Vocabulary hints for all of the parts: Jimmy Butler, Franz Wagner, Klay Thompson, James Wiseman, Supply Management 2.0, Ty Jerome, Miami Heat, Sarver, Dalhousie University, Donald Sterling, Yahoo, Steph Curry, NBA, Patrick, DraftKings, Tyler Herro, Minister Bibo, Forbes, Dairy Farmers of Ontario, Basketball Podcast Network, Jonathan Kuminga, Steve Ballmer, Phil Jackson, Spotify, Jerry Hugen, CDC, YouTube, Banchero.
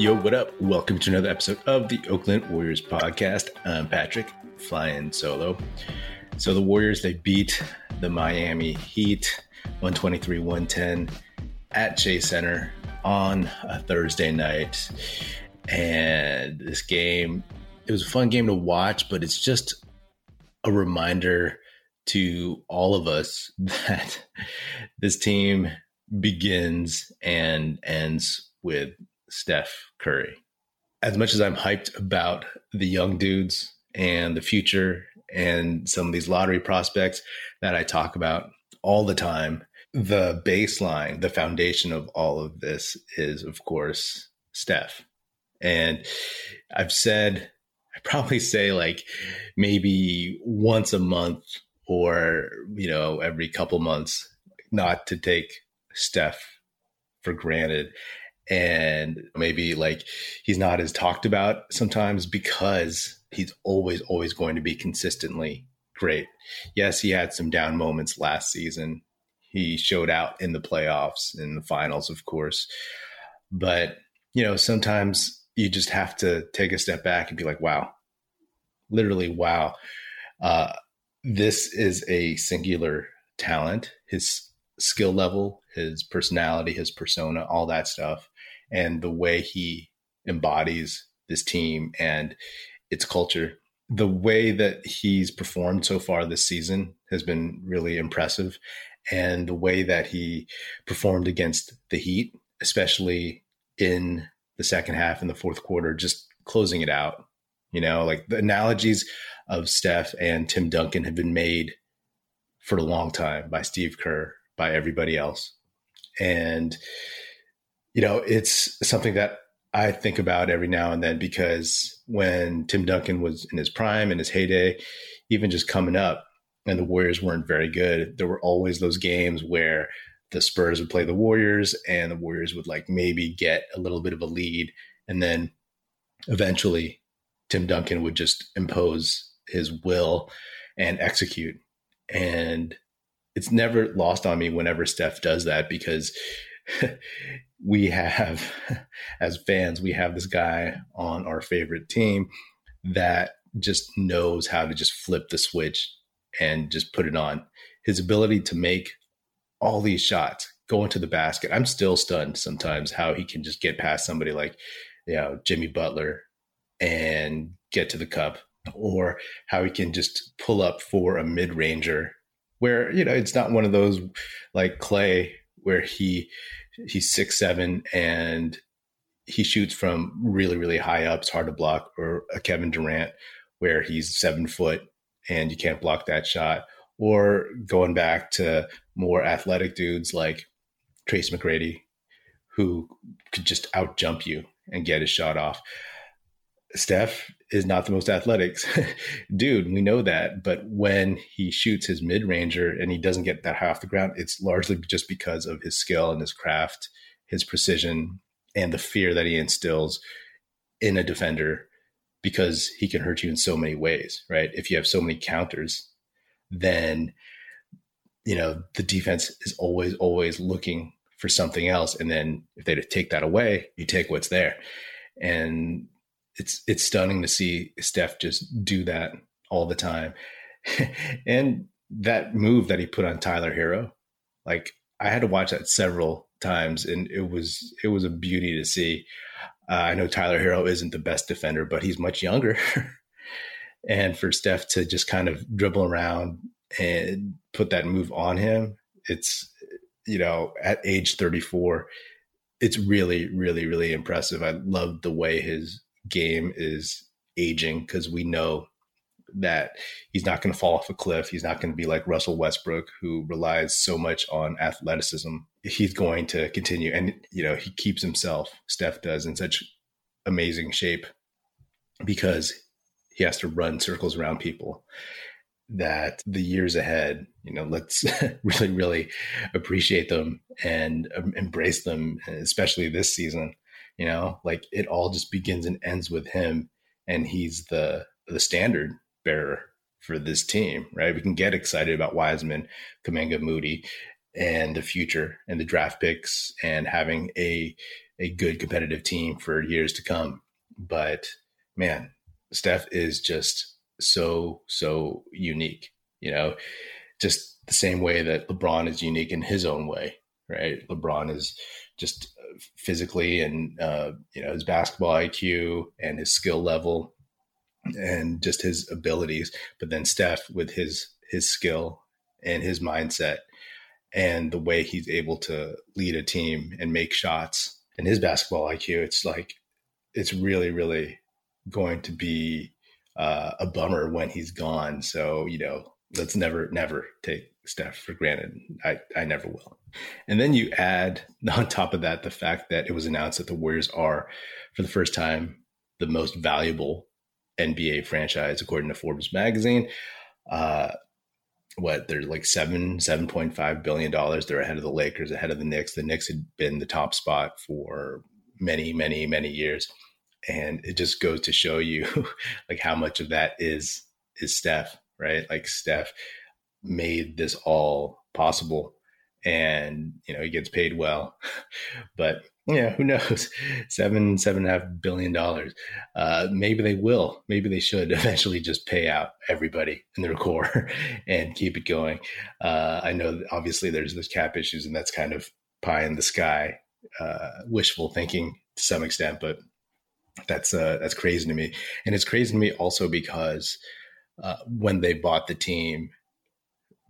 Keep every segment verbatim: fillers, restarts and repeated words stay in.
Yo, what up? Welcome to another episode of the Oakland Warriors Podcast. I'm Patrick, flying solo. So the Warriors, they beat the Miami Heat one twenty-three to one ten at Chase Center on a Thursday night. And this game, it was a fun game to watch, but it's just a reminder to all of us that this team begins and ends with Steph Curry. As much as I'm hyped about the young dudes and the future and some of these lottery prospects that I talk about all the time, the baseline, the foundation of all of this is, of course, Steph. And I've said, I probably say like maybe once a month or, you know, every couple months, not to take Steph for granted. And maybe like he's not as talked about sometimes because he's always, always going to be consistently great. Yes, he had some down moments last season. He showed out in the playoffs, in the finals, of course. But, you know, sometimes you just have to take a step back and be like, wow, literally, wow. Uh, this is a singular talent, his skill level, his personality, his persona, all that stuff. And the way he embodies this team and its culture, the way that he's performed so far this season has been really impressive. And the way that he performed against the Heat, especially in the second half and the fourth quarter, just closing it out. You know, like the analogies of Steph and Tim Duncan have been made for a long time by Steve Kerr, by everybody else. And, you know, it's something that I think about every now and then, because when Tim Duncan was in his prime, in his heyday, even just coming up, and the Warriors weren't very good, there were always those games where the Spurs would play the Warriors and the Warriors would like maybe get a little bit of a lead. And then eventually Tim Duncan would just impose his will and execute. And it's never lost on me whenever Steph does that, because we have, as fans, we have this guy on our favorite team that just knows how to just flip the switch and just put it on. His ability to make all these shots, go into the basket. I'm still stunned sometimes how he can just get past somebody like, you know, Jimmy Butler and get to the cup, or how he can just pull up for a mid-ranger where, you know, it's not one of those like Klay where he he's six seven and he shoots from really, really high up. It's hard to block, or a Kevin Durant where he's seven foot and you can't block that shot. Or going back to more athletic dudes like Tracy McGrady, who could just outjump you and get his shot off. Steph is not the most athletic dude. We know that. But when he shoots his mid-ranger and he doesn't get that high off the ground, it's largely just because of his skill and his craft, his precision, and the fear that he instills in a defender, because he can hurt you in so many ways, right? If you have so many counters, then, you know, the defense is always, always looking for something else. And then if they take that away, you take what's there. And it's, it's stunning to see Steph just do that all the time. And that move that he put on Tyler Herro, like I had to watch that several times, and it was, it was a beauty to see. Uh, I know Tyler Herro isn't the best defender, but he's much younger. And for Steph to just kind of dribble around and put that move on him, it's, you know, at age thirty-four, it's really, really, really impressive. I love the way his game is aging, because we know that he's not going to fall off a cliff. He's not going to be like Russell Westbrook, who relies so much on athleticism. He's going to continue. And, you know, he keeps himself, Steph does, in such amazing shape, because he has to run circles around people. That the years ahead, you know, let's really, really appreciate them and um, embrace them, especially this season. You know, like it all just begins and ends with him, and he's the the standard bearer for this team, right? We can get excited about Wiseman, Kuminga, Moody, and the future, and the draft picks, and having a a good competitive team for years to come. But man, Steph is just so, so unique, you know, just the same way that LeBron is unique in his own way, right? LeBron is just physically and, uh, you know, his basketball I Q and his skill level and just his abilities, but then Steph with his, his skill and his mindset and the way he's able to lead a team and make shots and his basketball I Q, it's like, it's really, really going to be uh, a bummer when he's gone. So, you know, let's never, never take Steph for granted. I, I never will. And then you add on top of that, the fact that it was announced that the Warriors are for the first time, the most valuable N B A franchise, according to Forbes magazine. Uh, what they're like seven, seven point five billion dollars. They're ahead of the Lakers, ahead of the Knicks. The Knicks had been the top spot for many, many, many years. And it just goes to show you like how much of that is, is Steph, right? Like Steph made this all possible and, you know, he gets paid well, but yeah, who knows? Seven, seven and a half billion dollars. Uh, maybe they will, maybe they should eventually just pay out everybody in their core and keep it going. Uh, I know that obviously there's those cap issues and that's kind of pie in the sky, uh, wishful thinking to some extent, but that's uh, that's crazy to me. And it's crazy to me also because uh, when they bought the team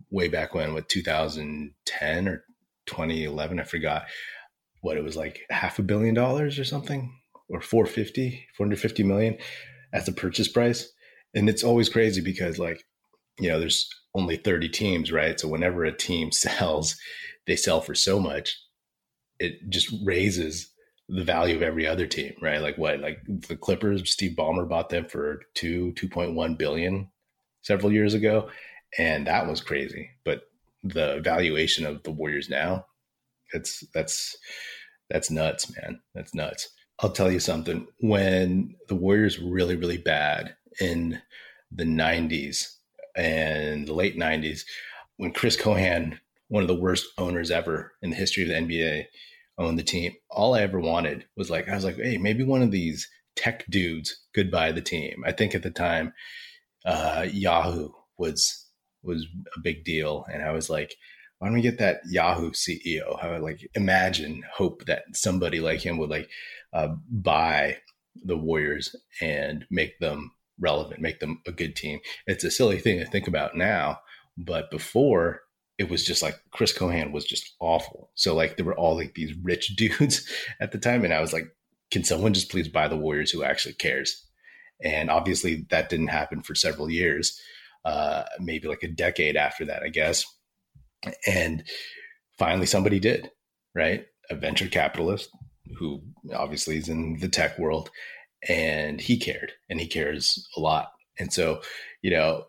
way back when, with two thousand ten or twenty eleven, I forgot what it was, like half a billion dollars or something, or four hundred fifty million as the purchase price. And it's always crazy because, like, you know, there's only thirty teams, right? So whenever a team sells, they sell for so much, it just raises the value of every other team, right? Like what, like the Clippers, Steve Ballmer bought them for two, two point one billion several years ago. And that was crazy. But the valuation of the Warriors now, it's, that's, that's nuts, man. That's nuts. I'll tell you something. When the Warriors were really, really bad in the nineties and the late nineties, when Chris Cohan, one of the worst owners ever in the history of the N B A, own the team, all I ever wanted was like, I was like, hey, maybe one of these tech dudes could buy the team. I think at the time, uh, Yahoo was, was a big deal. And I was like, why don't we get that Yahoo C E O? I would like imagine, hope that somebody like him would like uh, buy the Warriors and make them relevant, make them a good team. It's a silly thing to think about now, but before, it was just like Chris Cohan was just awful. So like there were all like these rich dudes at the time. And I was like, can someone just please buy the Warriors who actually cares? And obviously that didn't happen for several years, uh, maybe like a decade after that, I guess. And finally somebody did, right? A venture capitalist who obviously is in the tech world, and he cared and he cares a lot. And so, you know,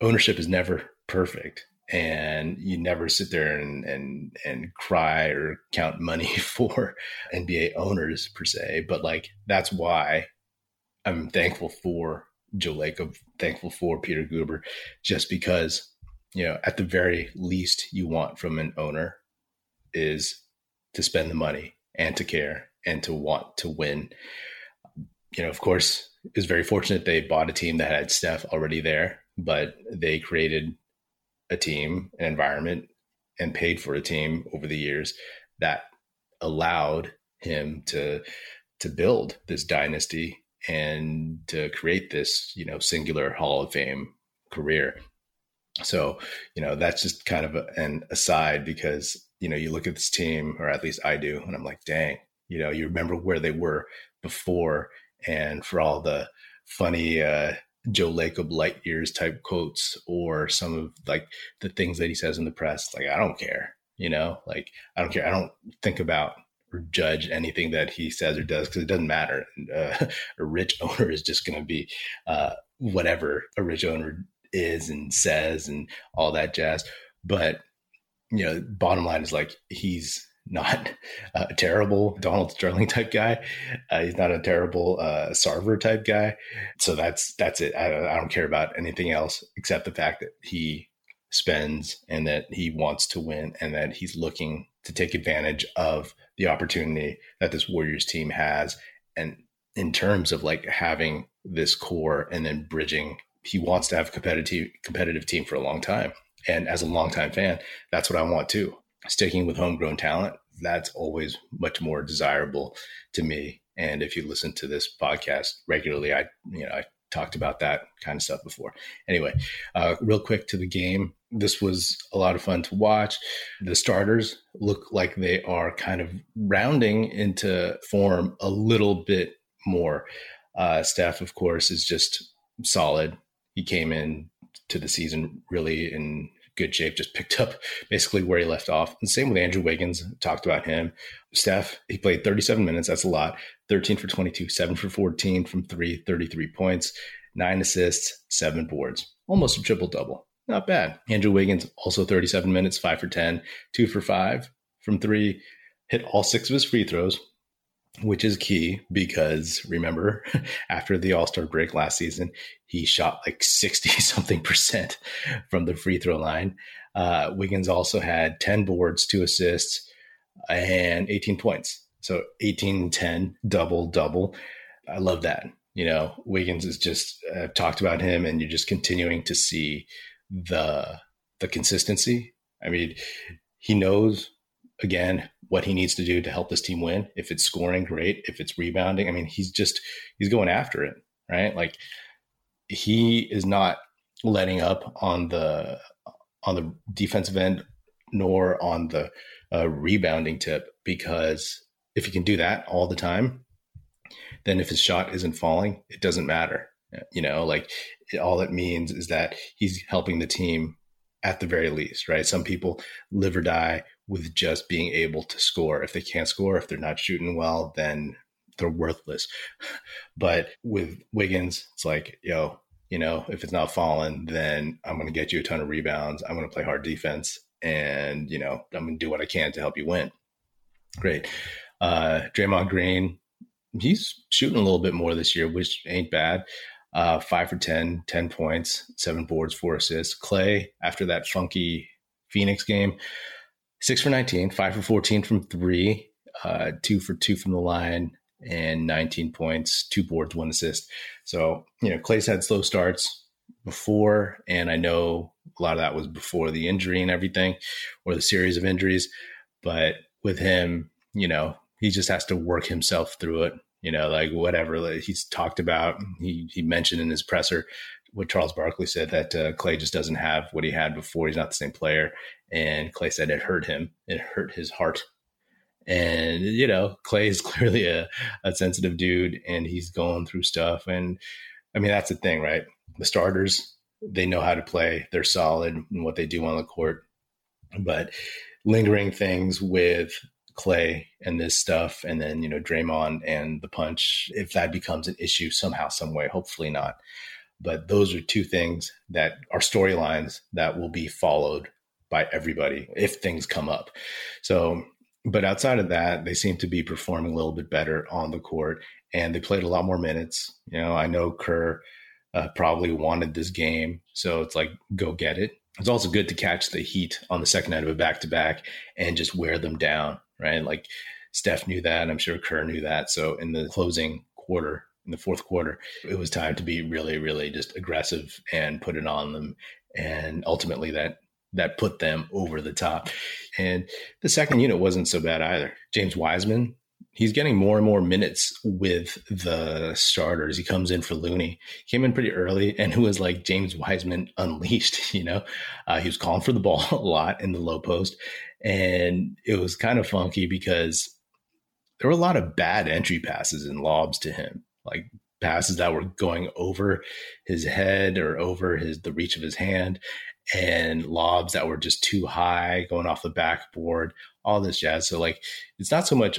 ownership is never perfect. And you never sit there and, and, and cry or count money for N B A owners per se. But like, that's why I'm thankful for Joe Lacob, thankful for Peter Guber, just because, you know, at the very least you want from an owner is to spend the money and to care and to want to win. You know, of course, it was very fortunate they bought a team that had Steph already there, but they created a team, an environment, and paid for a team over the years that allowed him to to build this dynasty and to create this, you know, singular Hall of Fame career. So, you know, that's just kind of a, an aside because, you know, you look at this team, or at least I do, and I'm like, dang, you know, you remember where they were before, and for all the funny uh Joe Lacob light years type quotes or some of like the things that he says in the press, like, I don't care, you know, like, I don't care. I don't think about or judge anything that he says or does because it doesn't matter. Uh, a rich owner is just going to be uh, whatever a rich owner is and says and all that jazz. But, you know, bottom line is like, he's not a terrible Donald Sterling type guy. Uh, he's not a terrible uh, Sarver type guy. So that's that's it. I don't, I don't care about anything else except the fact that he spends and that he wants to win and that he's looking to take advantage of the opportunity that this Warriors team has. And in terms of like having this core and then bridging, he wants to have a competitive, competitive team for a long time. And as a longtime fan, that's what I want too. Sticking with homegrown talent, that's always much more desirable to me. And if you listen to this podcast regularly, I, you know, I talked about that kind of stuff before. Anyway, uh, real quick to the game. This was a lot of fun to watch. The starters look like they are kind of rounding into form a little bit more. Uh, Steph, of course, is just solid. He came in to the season really in good shape, just picked up basically where he left off. And same with Andrew Wiggins, talked about him. Steph, he played thirty-seven minutes. That's a lot. thirteen for twenty-two, seven for fourteen from three, thirty-three points, nine assists, seven boards. Almost a triple-double. Not bad. Andrew Wiggins, also thirty-seven minutes, five for ten, two for five from three, hit all six of his free throws, which is key because remember, after the All-Star break last season, he shot like sixty something percent from the free throw line. Uh, Wiggins also had ten boards, two assists and eighteen points. So eighteen, ten, double, double. I love that. You know, Wiggins is just uh, talked about him and you're just continuing to see the, the consistency. I mean, he knows again, what he needs to do to help this team win. If it's scoring, great. If it's rebounding, I mean, he's just, he's going after it, right? Like he is not letting up on the, on the defensive end, nor on the uh, rebounding tip, because if he can do that all the time, then if his shot isn't falling, it doesn't matter. You know, like it, all it means is that he's helping the team at the very least, right? Some people live or die with just being able to score. If they can't score, if they're not shooting well, then they're worthless. But with Wiggins, it's like, yo, you know, if it's not falling, then I'm going to get you a ton of rebounds. I'm going to play hard defense and, you know, I'm going to do what I can to help you win. Great. Uh, Draymond Green, he's shooting a little bit more this year, which ain't bad. Uh, five for ten, ten points, seven boards, four assists. Klay, after that funky Phoenix game, six for nineteen, five for fourteen from three, uh, two for two from the line, and nineteen points, two boards, one assist. So, you know, Klay's had slow starts before, and I know a lot of that was before the injury and everything, or the series of injuries. But with him, you know, he just has to work himself through it. You know, like whatever like he's talked about, he he mentioned in his presser what Charles Barkley said, that uh, Klay just doesn't have what he had before. He's not the same player. And Klay said it hurt him. It hurt his heart. And, you know, Klay is clearly a, a sensitive dude and he's going through stuff. And, I mean, that's the thing, right? The starters, they know how to play. They're solid in what they do on the court. But lingering things with Klay and this stuff, and then, you know, Draymond and the punch, if that becomes an issue somehow, some way, hopefully not. But those are two things that are storylines that will be followed by everybody if things come up. So, but outside of that, they seem to be performing a little bit better on the court and they played a lot more minutes. You know, I know Kerr uh, probably wanted this game. So it's like, go get it. It's also good to catch the Heat on the second night of a back-to-back and just wear them down, right? Like Steph knew that. I'm sure Kerr knew that. So in the closing quarter, in the fourth quarter, it was time to be really, really just aggressive and put it on them. And ultimately that, that put them over the top. And the second unit wasn't so bad either. James Wiseman, he's getting more and more minutes with the starters. He comes in for Looney, came in pretty early and it was like James Wiseman unleashed, you know, uh, he was calling for the ball a lot in the low post. And it was kind of funky because there were a lot of bad entry passes and lobs to him. Like passes that were going over his head or over his the reach of his hand, and lobs that were just too high, going off the backboard, all this jazz. So like, it's not so much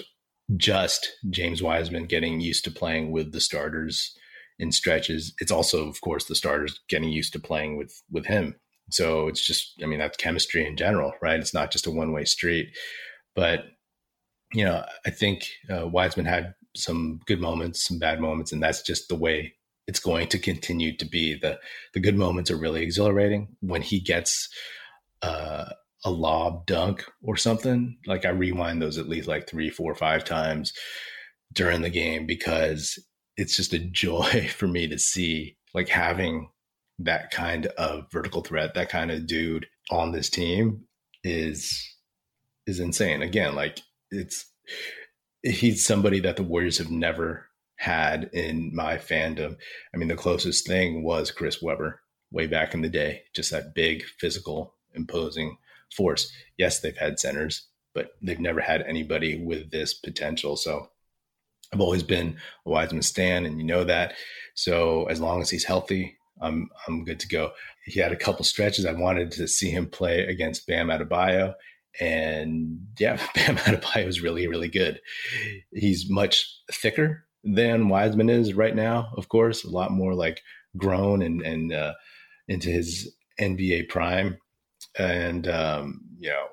just James Wiseman getting used to playing with the starters in stretches. It's also, of course, the starters getting used to playing with with him. So it's just, I mean, that's chemistry in general, right? It's not just a one-way street. But, you know, I think uh, Wiseman had some good moments, some bad moments, and that's just the way it's going to continue to be the the good moments are really exhilarating. When he gets uh, a lob dunk or something, like I rewind those at least like three, four, five times during the game, because it's just a joy for me to see, like, having that kind of vertical threat, that kind of dude on this team is is insane. Again, like it's he's somebody that the Warriors have never had in my fandom. I mean, the closest thing was Chris Webber way back in the day, just that big, physical, imposing force. Yes, they've had centers, but they've never had anybody with this potential. So I've always been a Wiseman stan, and you know that. So as long as he's healthy, I'm I'm good to go. He had a couple stretches. I wanted to see him play against Bam Adebayo. And yeah, Bam Adebayo is really, really good. He's much thicker than Wiseman is right now, of course, a lot more like grown and, and uh, into his N B A prime. And, um, you know,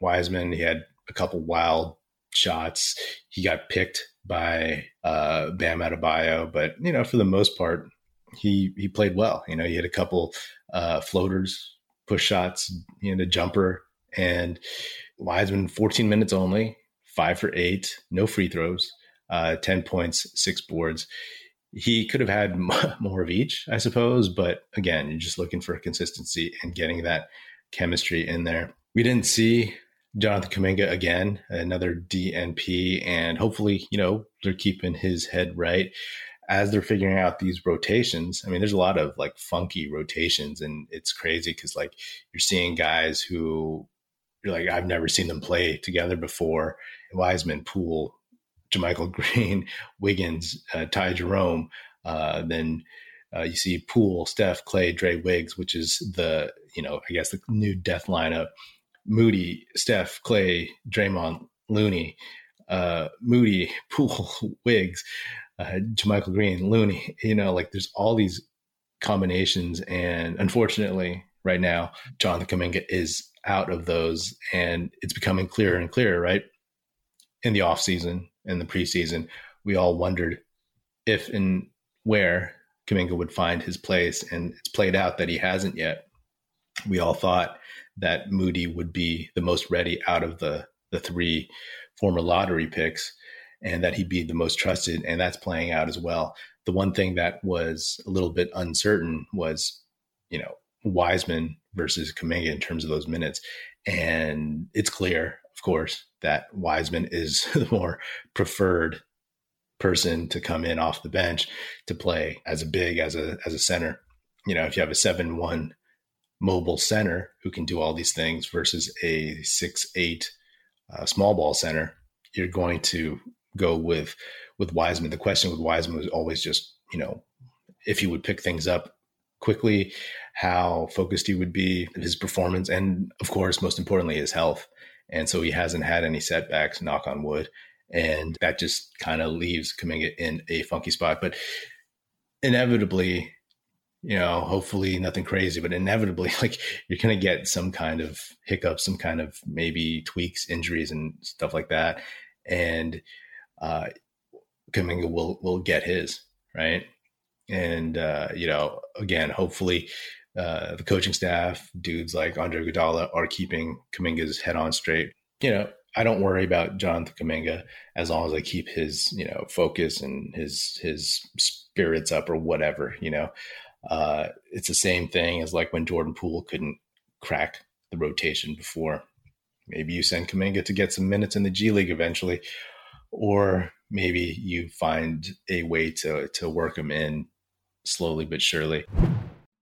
Wiseman, he had a couple wild shots. He got picked by uh, Bam Adebayo, but, you know, for the most part, he he played well. You know, he had a couple uh, floaters, push shots, he had a jumper. And Wiseman, fourteen minutes only, five for eight, no free throws, uh, ten points, six boards. He could have had more of each, I suppose. But again, you're just looking for consistency and getting that chemistry in there. We didn't see Jonathan Kuminga again, another D N P. And hopefully, you know, they're keeping his head right as they're figuring out these rotations. I mean, there's a lot of like funky rotations, and it's crazy because like you're seeing guys who you're like, I've never seen them play together before. Wiseman, Poole, JaMychal Green, Wiggins, uh, Ty Jerome. Uh, then uh, you see Poole, Steph, Klay, Dre, Wiggs, which is the, you know, I guess the new death lineup. Moody, Steph, Klay, Draymond, Looney, uh, Moody, Poole, Wiggs, uh, JaMychal Green, Looney. You know, like there's all these combinations. And unfortunately, right now, Jonathan Kuminga is out of those, and it's becoming clearer and clearer, right? In the offseason and the preseason, we all wondered if and where Kuminga would find his place, and it's played out that he hasn't yet. We all thought that Moody would be the most ready out of the, the three former lottery picks, and that he'd be the most trusted, and that's playing out as well. The one thing that was a little bit uncertain was, you know, Wiseman versus Kuminga in terms of those minutes. And it's clear, of course, that Wiseman is the more preferred person to come in off the bench to play as a big, as a as a center. You know, if you have a seven one mobile center who can do all these things versus a six eight uh, small ball center, you're going to go with with Wiseman. The question with Wiseman was always just, you know, if he would pick things up quickly, how focused he would be, his performance, and of course, most importantly, his health. And so he hasn't had any setbacks, knock on wood. And that just kind of leaves Kuminga in a funky spot. But inevitably, you know, hopefully nothing crazy, but inevitably, like you're going to get some kind of hiccup, some kind of maybe tweaks, injuries, and stuff like that. And uh, Kuminga will, will get his, right? And, uh, you know, again, hopefully uh, the coaching staff, dudes like Andre Iguodala, are keeping Kuminga's head on straight. You know, I don't worry about Jonathan Kuminga as long as I keep his, you know, focus and his his spirits up or whatever, you know. Uh, it's the same thing as like when Jordan Poole couldn't crack the rotation before. Maybe you send Kuminga to get some minutes in the G League eventually, or maybe you find a way to to work him in slowly but surely.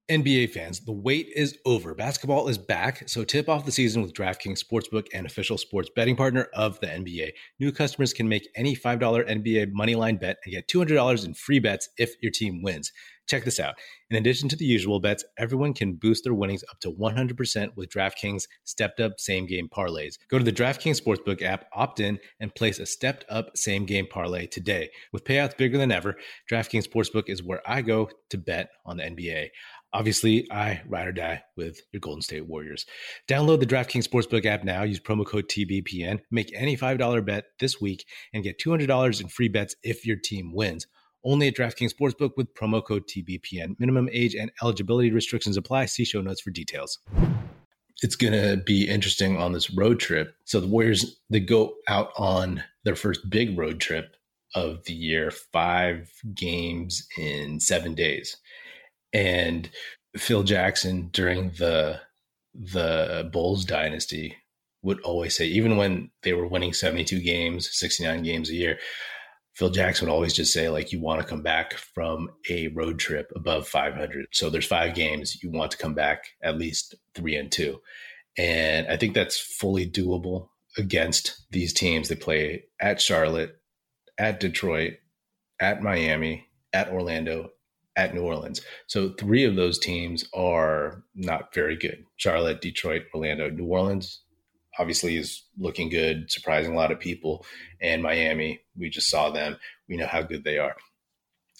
N B A fans, the wait is over. Basketball is back, so tip off the season with DraftKings Sportsbook, an official sports betting partner of the N B A. New customers can make any five dollars N B A moneyline bet and get two hundred dollars in free bets if your team wins. Check this out. In addition to the usual bets, everyone can boost their winnings up to one hundred percent with DraftKings stepped-up same-game parlays. Go to the DraftKings Sportsbook app, opt in, and place a stepped-up same-game parlay today. With payouts bigger than ever, DraftKings Sportsbook is where I go to bet on the N B A. Obviously, I ride or die with your Golden State Warriors. Download the DraftKings Sportsbook app now. Use promo code T B P N. Make any five dollars bet this week and get two hundred dollars in free bets if your team wins. Only at DraftKings Sportsbook with promo code T B P N. Minimum age and eligibility restrictions apply. See show notes for details. It's going to be interesting on this road trip. So the Warriors, they go out on their first big road trip of the year, five games in seven days. And Phil Jackson, during the the Bulls dynasty, would always say, even when they were winning seventy-two games, sixty-nine games a year, Phil Jackson would always just say, like, you want to come back from a road trip above five hundred. So there's five games. You want to come back at least three and two. And I think that's fully doable against these teams. They play at Charlotte, at Detroit, at Miami, at Orlando, at New Orleans. So three of those teams are not very good. Charlotte, Detroit, Orlando. New Orleans obviously is looking good, surprising a lot of people. And Miami, we just saw them. We know how good they are.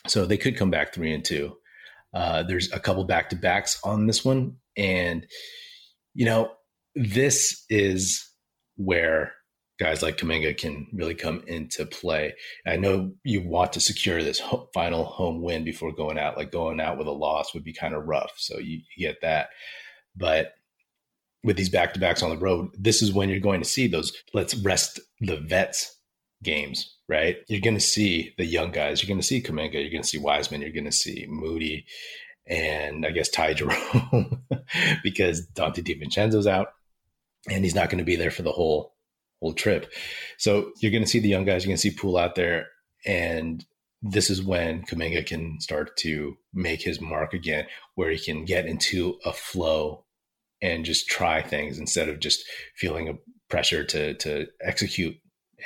So they could come back three and two. Uh, there's a couple back-to-backs on this one. And, you know, this is where guys like Kuminga can really come into play. I know you want to secure this ho- final home win before going out. Like, going out with a loss would be kind of rough. So you, you get that. But with these back-to-backs on the road, this is when you're going to see those let's rest the vets games, right? You're going to see the young guys. You're going to see Kuminga. You're going to see Wiseman. You're going to see Moody and, I guess, Ty Jerome because Dante DiVincenzo's out, and he's not going to be there for the whole whole trip. So you're going to see the young guys. You're going to see Poole out there, and this is when Kuminga can start to make his mark again, where he can get into a flow and just try things instead of just feeling a pressure to to execute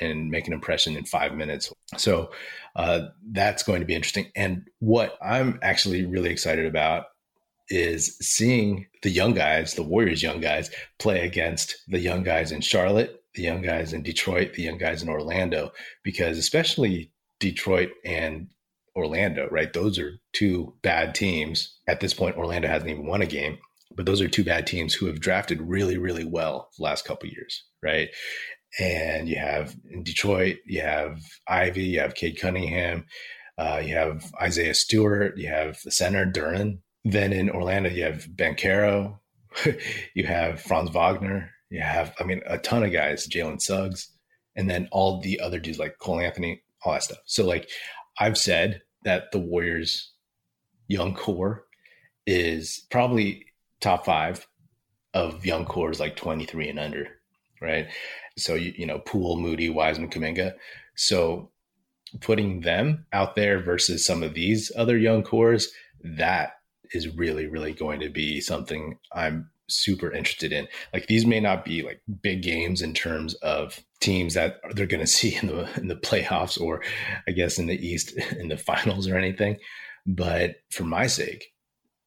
and make an impression in five minutes. So uh, that's going to be interesting. And what I'm actually really excited about is seeing the young guys, the Warriors young guys, play against the young guys in Charlotte, the young guys in Detroit, the young guys in Orlando, because especially Detroit and Orlando, right? Those are two bad teams. At this point, Orlando hasn't even won a game. But those are two bad teams who have drafted really, really well the last couple of years, right? And you have in Detroit, you have Ivy, you have Cade Cunningham, uh, you have Isaiah Stewart, you have the center, Duran. Then in Orlando, you have Banchero, you have Franz Wagner, you have, I mean, a ton of guys, Jalen Suggs, and then all the other dudes like Cole Anthony, all that stuff. So, like, I've said that the Warriors' young core is probably – top five of young cores, like twenty-three and under, right? So, you, you know, Poole, Moody, Wiseman, Kuminga. So putting them out there versus some of these other young cores, that is really, really going to be something I'm super interested in. Like, these may not be like big games in terms of teams that they're going to see in the in the playoffs or I guess in the East in the finals or anything. But for my sake,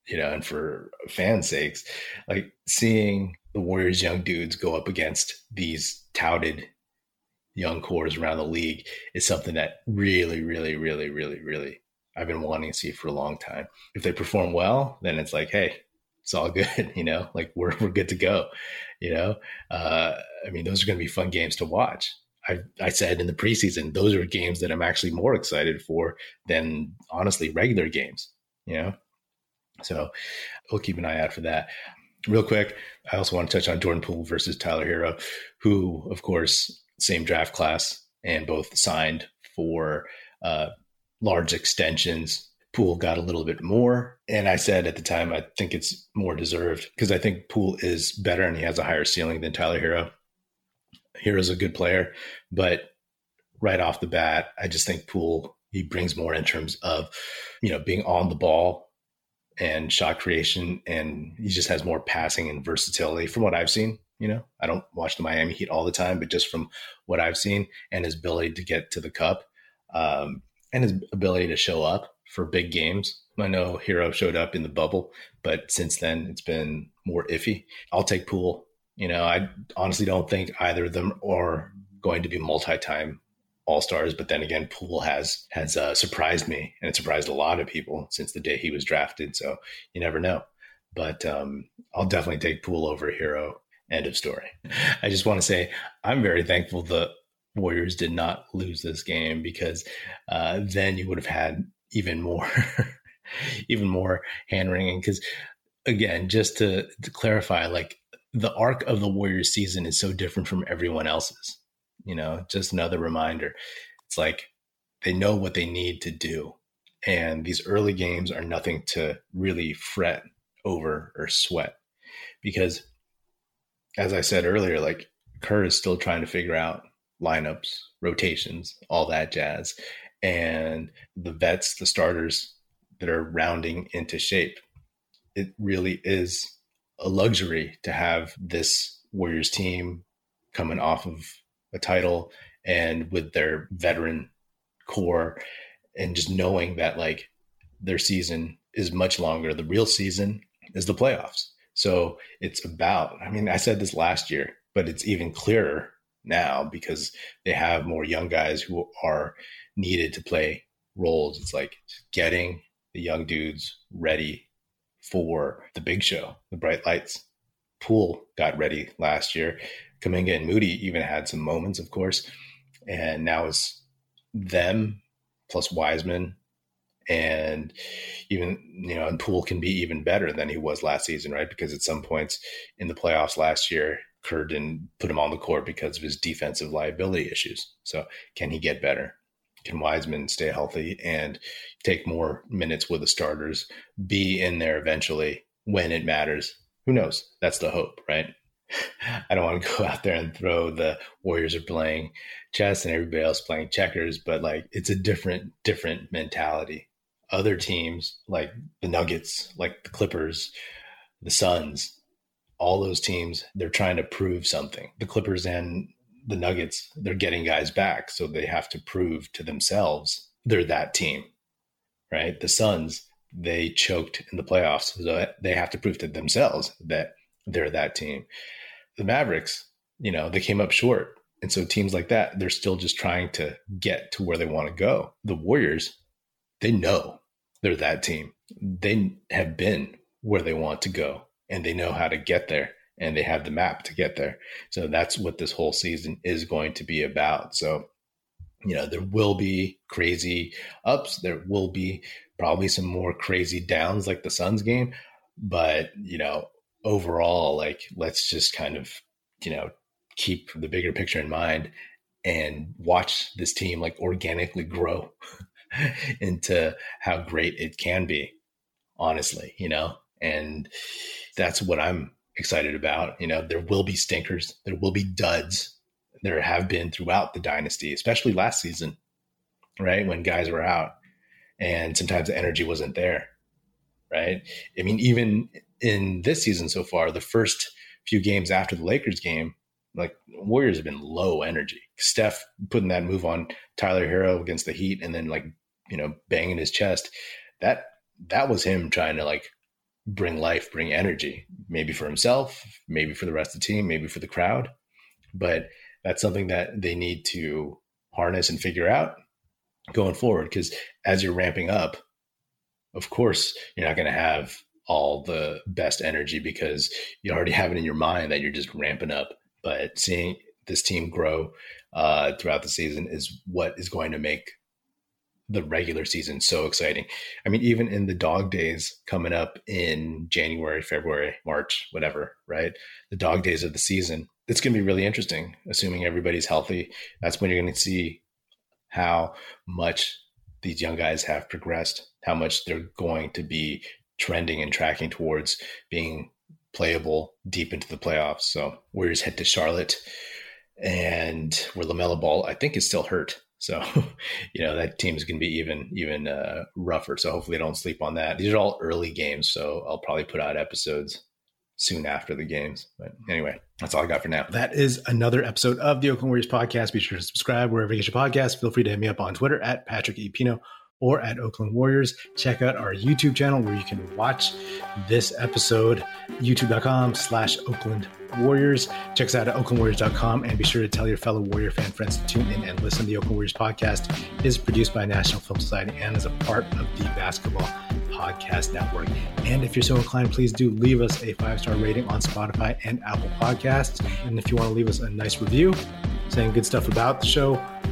you know, and for fans' sakes, like seeing the Warriors young dudes go up against these touted young cores around the league is something that really, really, really, really, really I've been wanting to see for a long time. If they perform well, then it's like, hey, it's all good, you know, like we're we're good to go, you know. Uh, I mean, those are going to be fun games to watch. I, I said in the preseason, those are games that I'm actually more excited for than, honestly, regular games, you know. So we'll keep an eye out for that. Real quick, I also want to touch on Jordan Poole versus Tyler Herro, who, of course, same draft class and both signed for uh, large extensions. Poole got a little bit more. And I said at the time, I think it's more deserved because I think Poole is better and he has a higher ceiling than Tyler Herro. Herro's a good player, but right off the bat, I just think Poole, he brings more in terms of, you know, being on the ball and shot creation, and he just has more passing and versatility from what I've seen. You know, I don't watch the Miami Heat all the time, but just from what I've seen and his ability to get to the cup um, and his ability to show up for big games. I know Herro showed up in the bubble, but since then it's been more iffy. I'll take Poole. You know, I honestly don't think either of them are going to be multi-time All-Stars, but then again, Poole has has uh, surprised me, and it surprised a lot of people since the day he was drafted, so you never know. But um, I'll definitely take Poole over Herro. End of story. I just want to say I'm very thankful the Warriors did not lose this game because uh, then you would have had even more, even more hand wringing. Because again, just to, to clarify, like the arc of the Warriors season is so different from everyone else's, you know, just another reminder. It's like they know what they need to do. And these early games are nothing to really fret over or sweat, because as I said earlier, like Kerr is still trying to figure out lineups, rotations, all that jazz, and the vets, the starters that are rounding into shape. It really is a luxury to have this Warriors team coming off of a title and with their veteran core, and just knowing that like their season is much longer. The real season is the playoffs. So it's about, I mean, I said this last year, but it's even clearer now because they have more young guys who are needed to play roles. It's like getting the young dudes ready for the big show, the bright lights. Poole got ready last year. Kuminga and Moody even had some moments, of course. And now it's them plus Wiseman. And even, you know, and Poole can be even better than he was last season, right? Because at some points in the playoffs last year, Kerr didn't put him on the court because of his defensive liability issues. So can he get better? Can Wiseman stay healthy and take more minutes with the starters, be in there eventually when it matters? Who knows? That's the hope, right? I don't want to go out there and throw the Warriors are playing chess and everybody else playing checkers, but like it's a different, different mentality. Other teams like the Nuggets, like the Clippers, the Suns, all those teams, they're trying to prove something. The Clippers and the Nuggets, they're getting guys back, so they have to prove to themselves they're that team, right? The Suns, they choked in the playoffs, so they have to prove to themselves that they're that team. The Mavericks, you know, they came up short. And so teams like that, they're still just trying to get to where they want to go. The Warriors, they know they're that team. They have been where they want to go, and they know how to get there, and they have the map to get there. So that's what this whole season is going to be about. So, you know, there will be crazy ups. There will be probably some more crazy downs like the Suns game. But, you know, overall, like, let's just kind of, you know, keep the bigger picture in mind and watch this team like organically grow into how great it can be, honestly, you know, and that's what I'm excited about. You know, there will be stinkers, there will be duds. There have been throughout the dynasty, especially last season, right? When guys were out and sometimes the energy wasn't there, right? I mean, even in this season so far, the first few games after the Lakers game, like Warriors have been low energy. Steph putting that move on Tyler Herro against the Heat and then like, you know, banging his chest. That, that was him trying to like bring life, bring energy, maybe for himself, maybe for the rest of the team, maybe for the crowd. But that's something that they need to harness and figure out going forward. Because as you're ramping up, of course, you're not going to have all the best energy because you already have it in your mind that you're just ramping up. But seeing this team grow uh, throughout the season is what is going to make the regular season so exciting. I mean, even in the dog days coming up in January, February, March, whatever, right? The dog days of the season, it's going to be really interesting, assuming everybody's healthy. That's when you're going to see how much these young guys have progressed, how much they're going to be trending and tracking towards being playable deep into the playoffs. So Warriors head to Charlotte, and where LaMelo Ball, I think, is still hurt. So, you know, that team is going to be even, even uh, rougher. So hopefully I don't sleep on that. These are all early games, so I'll probably put out episodes soon after the games. But anyway, that's all I got for now. That is another episode of the Oakland Warriors podcast. Be sure to subscribe wherever you get your podcast. Feel free to hit me up on Twitter at Patrick E. Pino or at Oakland Warriors. Check out our YouTube channel where you can watch this episode, youtube.com slash Oakland Warriors. Check us out at oakland warriors dot com, and be sure to tell your fellow Warrior fan friends to tune in and listen. The Oakland Warriors podcast is produced by National Film Society and is a part of the Basketball Podcast Network. And if you're so inclined, please do leave us a five-star rating on Spotify and Apple Podcasts. And if you want to leave us a nice review saying good stuff about the show,